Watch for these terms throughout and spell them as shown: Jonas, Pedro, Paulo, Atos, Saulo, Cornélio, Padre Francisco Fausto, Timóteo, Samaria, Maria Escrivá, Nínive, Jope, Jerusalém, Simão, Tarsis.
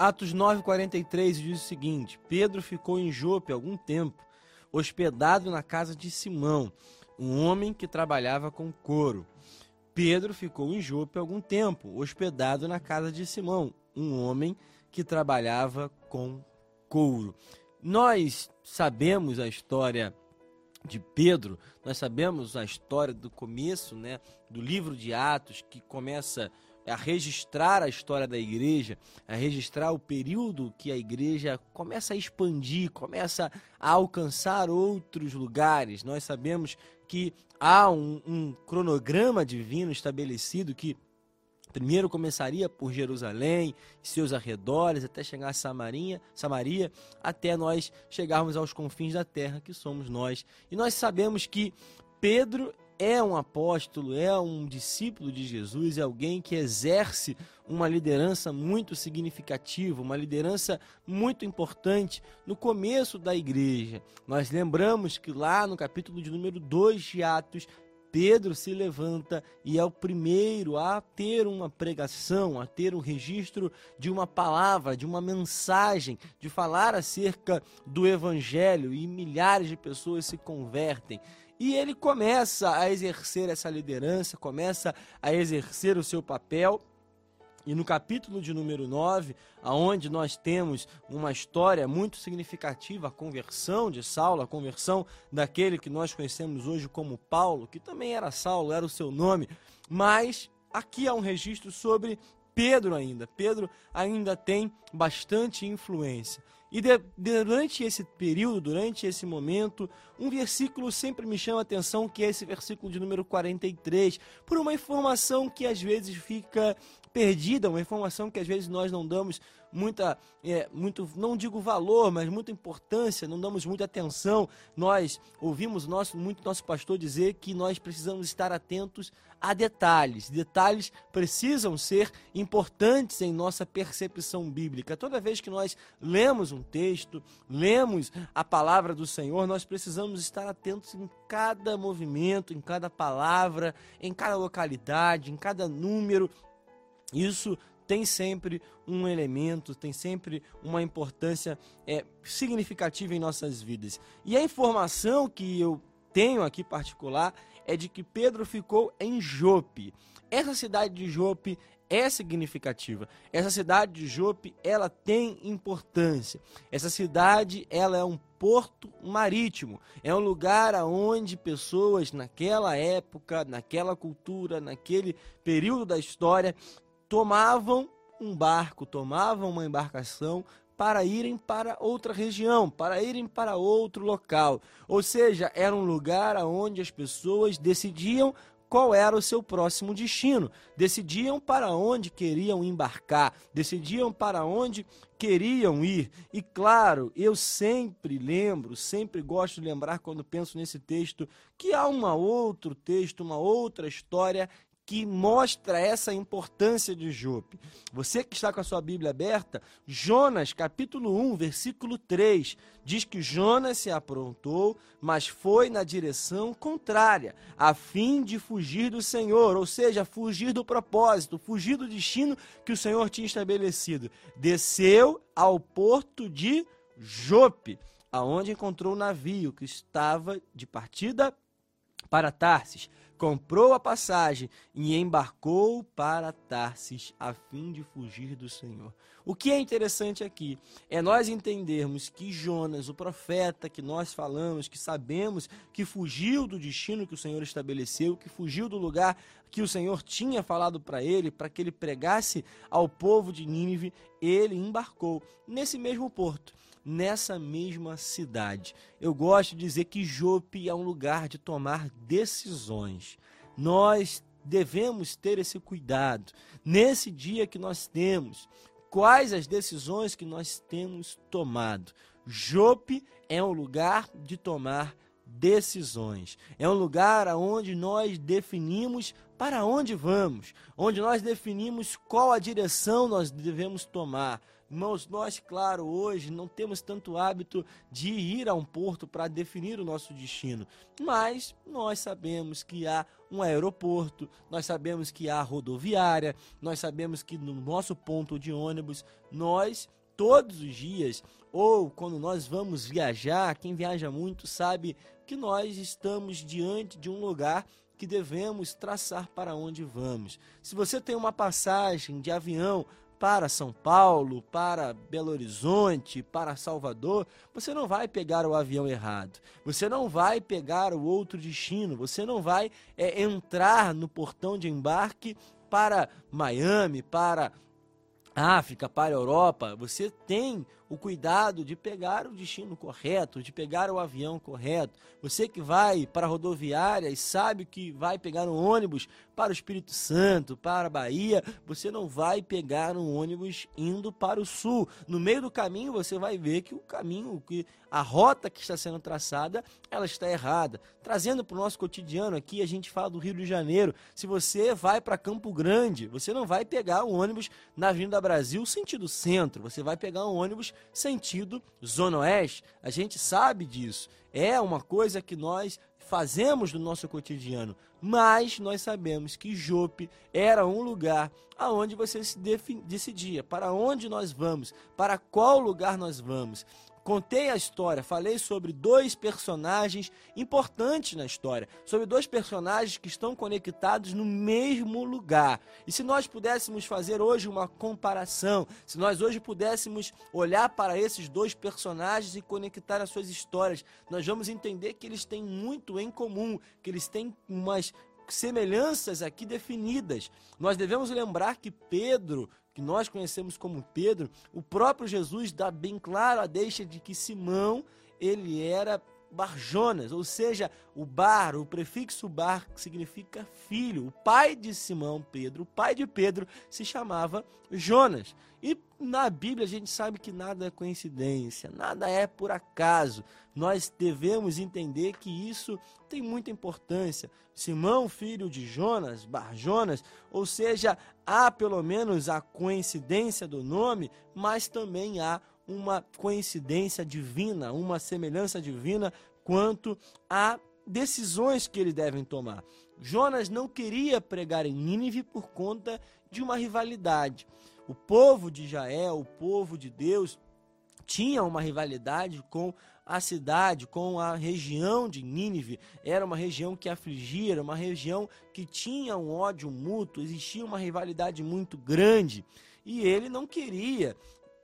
Atos 9:43 diz o seguinte: Pedro ficou em Jope algum tempo, hospedado na casa de Simão, um homem que trabalhava com couro. Pedro ficou em Jope algum tempo, hospedado na casa de Simão, um homem que trabalhava com couro. Nós sabemos a história de Pedro, nós sabemos a história do começo, né, do livro de Atos, que começa a registrar a história da igreja, a registrar o período que a igreja começa a expandir, começa a alcançar outros lugares. Nós sabemos que há um cronograma divino estabelecido que primeiro começaria por Jerusalém, seus arredores, até chegar a Samaria, até nós chegarmos aos confins da terra, que somos nós. E nós sabemos que Pedro é um apóstolo, é um discípulo de Jesus, é alguém que exerce uma liderança muito significativa, uma liderança muito importante no começo da igreja. Nós lembramos que lá no capítulo de número 2 de Atos, Pedro se levanta e é o primeiro a ter uma pregação, a ter um registro de uma palavra, de uma mensagem, de falar acerca do evangelho, e milhares de pessoas se convertem. E ele começa a exercer essa liderança, começa a exercer o seu papel. E no capítulo de número 9, aonde nós temos uma história muito significativa, a conversão de Saulo, a conversão daquele que nós conhecemos hoje como Paulo, que também era Saulo, era o seu nome, mas aqui há um registro sobre Pedro ainda. Pedro ainda tem bastante influência. E durante esse período, durante esse momento, um versículo sempre me chama a atenção, que é esse versículo de número 43, por uma informação que às vezes fica perdida, uma informação que às vezes nós não damos muito, não digo valor, mas muita importância, não damos muita atenção. Nós ouvimos muito nosso pastor dizer que nós precisamos estar atentos a detalhes. Detalhes precisam ser importantes em nossa percepção bíblica. Toda vez que nós lemos um texto, lemos a palavra do Senhor, nós precisamos estar atentos em cada movimento, em cada palavra, em cada localidade, em cada número. Isso tem sempre um elemento, tem sempre uma importância significativa em nossas vidas. E a informação que eu tenho aqui particular é de que Pedro ficou em Jope. Essa cidade de Jope é significativa. Essa cidade de Jope, ela tem importância. Essa cidade, ela é um porto marítimo, é um lugar aonde pessoas naquela época, naquela cultura, naquele período da história, tomavam um barco, tomavam uma embarcação para irem para outra região, para irem para outro local. Ou seja, era um lugar onde as pessoas decidiam qual era o seu próximo destino, decidiam para onde queriam embarcar, decidiam para onde queriam ir. E claro, eu sempre lembro, sempre gosto de lembrar quando penso nesse texto, que há um outro texto, uma outra história que mostra essa importância de Jope. Você que está com a sua Bíblia aberta, Jonas capítulo 1, versículo 3, diz que Jonas se aprontou, mas foi na direção contrária, a fim de fugir do Senhor, ou seja, fugir do propósito, fugir do destino que o Senhor tinha estabelecido. Desceu ao porto de Jope, aonde encontrou o navio que estava de partida para Tarsis. Comprou a passagem e embarcou para Tarsis a fim de fugir do Senhor. O que é interessante aqui é nós entendermos que Jonas, o profeta que nós falamos, que sabemos que fugiu do destino que o Senhor estabeleceu, que fugiu do lugar que o Senhor tinha falado para ele, para que ele pregasse ao povo de Nínive, ele embarcou nesse mesmo porto, nessa mesma cidade. Eu gosto de dizer que Jope é um lugar de tomar decisões. Nós devemos ter esse cuidado nesse dia que nós temos. Quais as decisões que nós temos tomado? Jope é um lugar de tomar decisões. É um lugar onde nós definimos para onde vamos, onde nós definimos qual a direção nós devemos tomar. Irmãos, nós, claro, hoje não temos tanto hábito de ir a um porto para definir o nosso destino, mas nós sabemos que há um aeroporto, nós sabemos que há rodoviária, nós sabemos que no nosso ponto de ônibus, nós, todos os dias, ou quando nós vamos viajar, quem viaja muito sabe que nós estamos diante de um lugar que devemos traçar para onde vamos. Se você tem uma passagem de avião para São Paulo, para Belo Horizonte, para Salvador, você não vai pegar o avião errado, você não vai pegar o outro destino, você não vai entrar no portão de embarque para Miami, para África, para a Europa. Você tem o cuidado de pegar o destino correto, de pegar o avião correto. Você que vai para a rodoviária e sabe que vai pegar um ônibus para o Espírito Santo, para a Bahia, você não vai pegar um ônibus indo para o sul. No meio do caminho você vai ver que o caminho, que a rota que está sendo traçada, ela está errada. Trazendo para o nosso cotidiano aqui, a gente fala do Rio de Janeiro. Se você vai para Campo Grande, você não vai pegar um ônibus na Avenida Brasil sentido centro, você vai pegar um ônibus sentido Zona Oeste. A gente sabe disso, é uma coisa que nós fazemos no nosso cotidiano, mas nós sabemos que Jope era um lugar aonde você se decidia para onde nós vamos, para qual lugar nós vamos. Contei a história, falei sobre dois personagens importantes na história, sobre dois personagens que estão conectados no mesmo lugar. E se nós pudéssemos fazer hoje uma comparação, se nós hoje pudéssemos olhar para esses dois personagens e conectar as suas histórias, nós vamos entender que eles têm muito em comum, que eles têm umas semelhanças aqui definidas. Nós devemos lembrar que Pedro, que nós conhecemos como Pedro, o próprio Jesus dá bem claro a deixa de que Simão, ele era Bar Jonas, ou seja, o bar, o prefixo bar significa filho. O pai de Simão Pedro, o pai de Pedro, se chamava Jonas. E na Bíblia a gente sabe que nada é coincidência, nada é por acaso. Nós devemos entender que isso tem muita importância. Simão, filho de Jonas, Bar Jonas, ou seja, há pelo menos a coincidência do nome, mas também há uma coincidência divina, uma semelhança divina quanto a decisões que eles devem tomar. Jonas não queria pregar em Nínive por conta de uma rivalidade. O povo de Israel, o povo de Deus, tinha uma rivalidade com a cidade, com a região de Nínive. Era uma região que afligia, era uma região que tinha um ódio mútuo, existia uma rivalidade muito grande, e ele não queria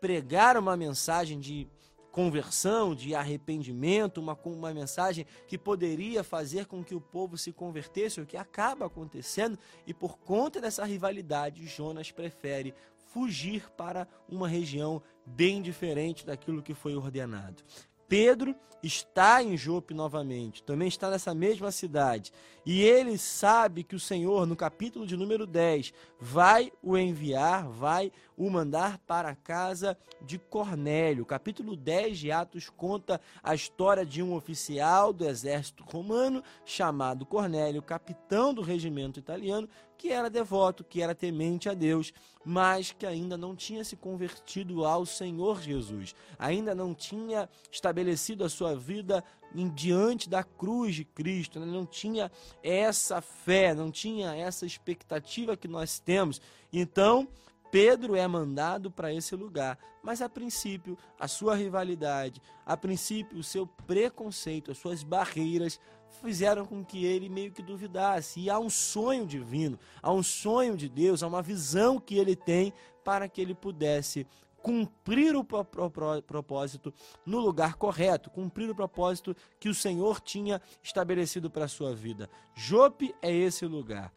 pregar uma mensagem de conversão, de arrependimento, uma mensagem que poderia fazer com que o povo se convertesse, o que acaba acontecendo, e por conta dessa rivalidade, Jonas prefere fugir para uma região bem diferente daquilo que foi ordenado. Pedro está em Jope novamente, também está nessa mesma cidade, e ele sabe que o Senhor, no capítulo de número 10, vai o enviar, vai o mandar para a casa de Cornélio. O capítulo 10 de Atos conta a história de um oficial do exército romano chamado Cornélio, capitão do regimento italiano, que era devoto, que era temente a Deus, mas que ainda não tinha se convertido ao Senhor Jesus, ainda não tinha estabelecido a sua vida em diante da cruz de Cristo, né? Não tinha essa fé, não tinha essa expectativa que nós temos. Então, Pedro é mandado para esse lugar, mas a princípio a sua rivalidade, a princípio o seu preconceito, as suas barreiras fizeram com que ele meio que duvidasse. E há um sonho divino, há um sonho de Deus, há uma visão que ele tem para que ele pudesse cumprir o propósito no lugar correto, cumprir o propósito que o Senhor tinha estabelecido para a sua vida. Jope é esse lugar.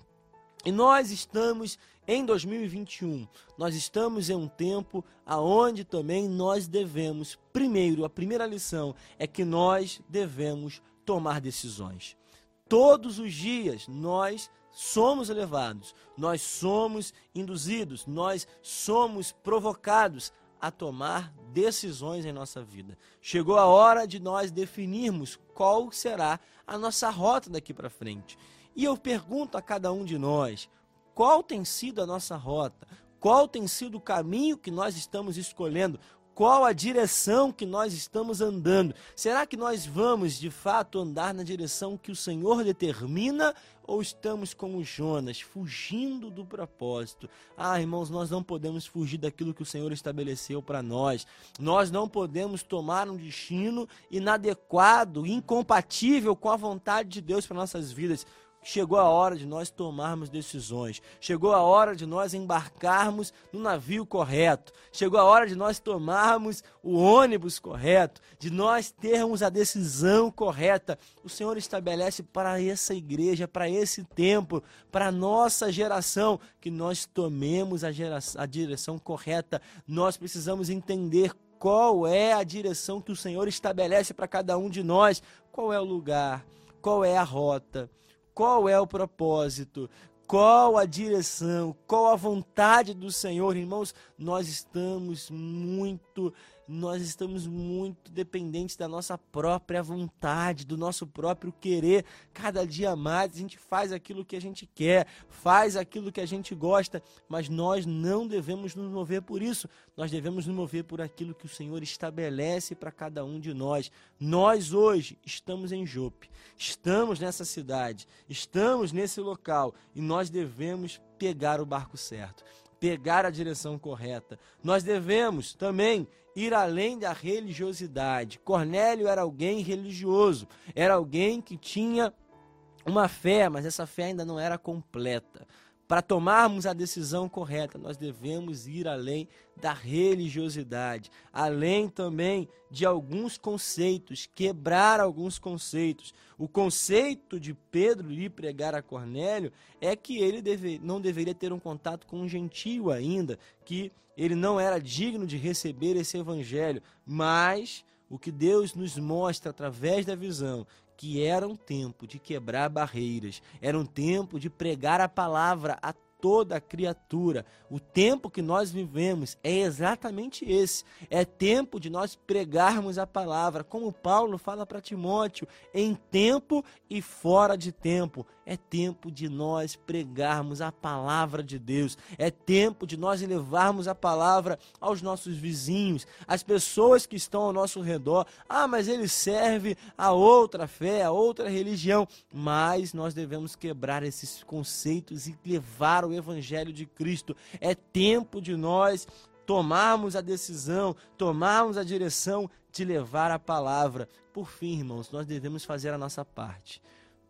E nós estamos em 2021, nós estamos em um tempo aonde também nós devemos, primeiro, a primeira lição é que nós devemos tomar decisões. Todos os dias nós somos levados, nós somos induzidos, nós somos provocados a tomar decisões em nossa vida. Chegou a hora de nós definirmos qual será a nossa rota daqui para frente. E eu pergunto a cada um de nós, qual tem sido a nossa rota? Qual tem sido o caminho que nós estamos escolhendo? Qual a direção que nós estamos andando? Será que nós vamos, de fato, andar na direção que o Senhor determina? Ou estamos como Jonas, fugindo do propósito? Ah, irmãos, nós não podemos fugir daquilo que o Senhor estabeleceu para nós. Nós não podemos tomar um destino inadequado, incompatível com a vontade de Deus para nossas vidas. Chegou a hora de nós tomarmos decisões. Chegou a hora de nós embarcarmos no navio correto. Chegou a hora de nós tomarmos o ônibus correto. De nós termos a decisão correta. O Senhor estabelece para essa igreja, para esse tempo, para a nossa geração, que nós tomemos a direção correta. Nós precisamos entender qual é a direção que o Senhor estabelece para cada um de nós. Qual é o lugar? Qual é a rota? Qual é o propósito? Qual a direção? Qual a vontade do Senhor? Irmãos, nós estamos muito dependentes da nossa própria vontade, do nosso próprio querer. Cada dia mais a gente faz aquilo que a gente quer, faz aquilo que a gente gosta, mas nós não devemos nos mover por isso. Nós devemos nos mover por aquilo que o Senhor estabelece para cada um de nós. Nós hoje estamos em Jope, estamos nessa cidade, estamos nesse local e nós devemos pegar o barco certo, pegar a direção correta. Nós devemos também ir além da religiosidade. Cornélio era alguém religioso, era alguém que tinha uma fé, mas essa fé ainda não era completa. Para tomarmos a decisão correta, nós devemos ir além da religiosidade, além também de alguns conceitos, quebrar alguns conceitos. O conceito de Pedro ir pregar a Cornélio é que ele não deveria ter um contato com um gentio ainda, que ele não era digno de receber esse evangelho, mas o que Deus nos mostra através da visão, que era um tempo de quebrar barreiras, era um tempo de pregar a palavra a toda a criatura. O tempo que nós vivemos é exatamente esse, é tempo de nós pregarmos a palavra, como Paulo fala para Timóteo, em tempo e fora de tempo. É tempo de nós pregarmos a palavra de Deus. É tempo de nós elevarmos a palavra aos nossos vizinhos, às pessoas que estão ao nosso redor. Ah, mas ele serve a outra fé, a outra religião. Mas nós devemos quebrar esses conceitos e levar o evangelho de Cristo. É tempo de nós tomarmos a decisão, tomarmos a direção de levar a palavra. Por fim, irmãos, nós devemos fazer a nossa parte.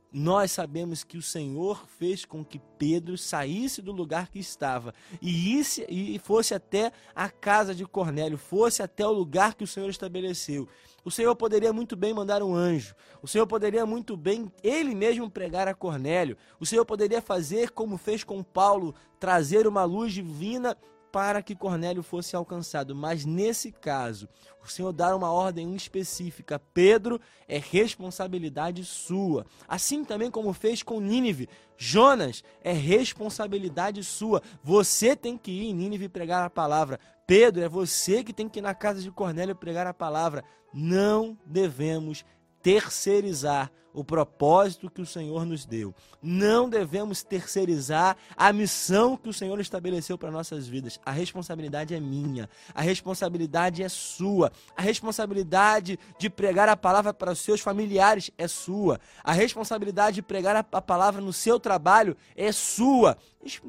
Nós sabemos que o Senhor fez com que Pedro saísse do lugar que estava e fosse até a casa de Cornélio, fosse até o lugar que o Senhor estabeleceu. O Senhor poderia muito bem mandar um anjo, o Senhor poderia muito bem ele mesmo pregar a Cornélio, o Senhor poderia fazer como fez com Paulo, trazer uma luz divina para que Cornélio fosse alcançado, mas nesse caso, o Senhor dá uma ordem específica. Pedro, é responsabilidade sua. Assim também como fez com Nínive. Jonas, é responsabilidade sua. Você tem que ir em Nínive pregar a palavra. Pedro, é você que tem que ir na casa de Cornélio pregar a palavra. Não devemos terceirizar o propósito que o Senhor nos deu. Não devemos terceirizar a missão que o Senhor estabeleceu para nossas vidas. A responsabilidade é minha, a responsabilidade é sua, a responsabilidade de pregar a palavra para os seus familiares é sua, a responsabilidade de pregar a palavra no seu trabalho é sua.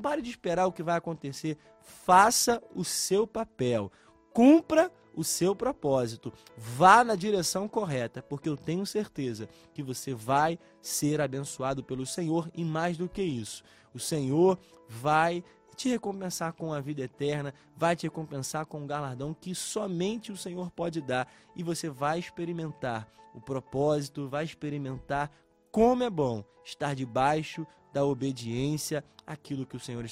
Pare de esperar o que vai acontecer, faça o seu papel, cumpra o seu propósito, vá na direção correta, porque eu tenho certeza que você vai ser abençoado pelo Senhor e mais do que isso, o Senhor vai te recompensar com a vida eterna, vai te recompensar com um galardão que somente o Senhor pode dar e você vai experimentar o propósito, vai experimentar como é bom estar debaixo da obediência àquilo que o Senhor está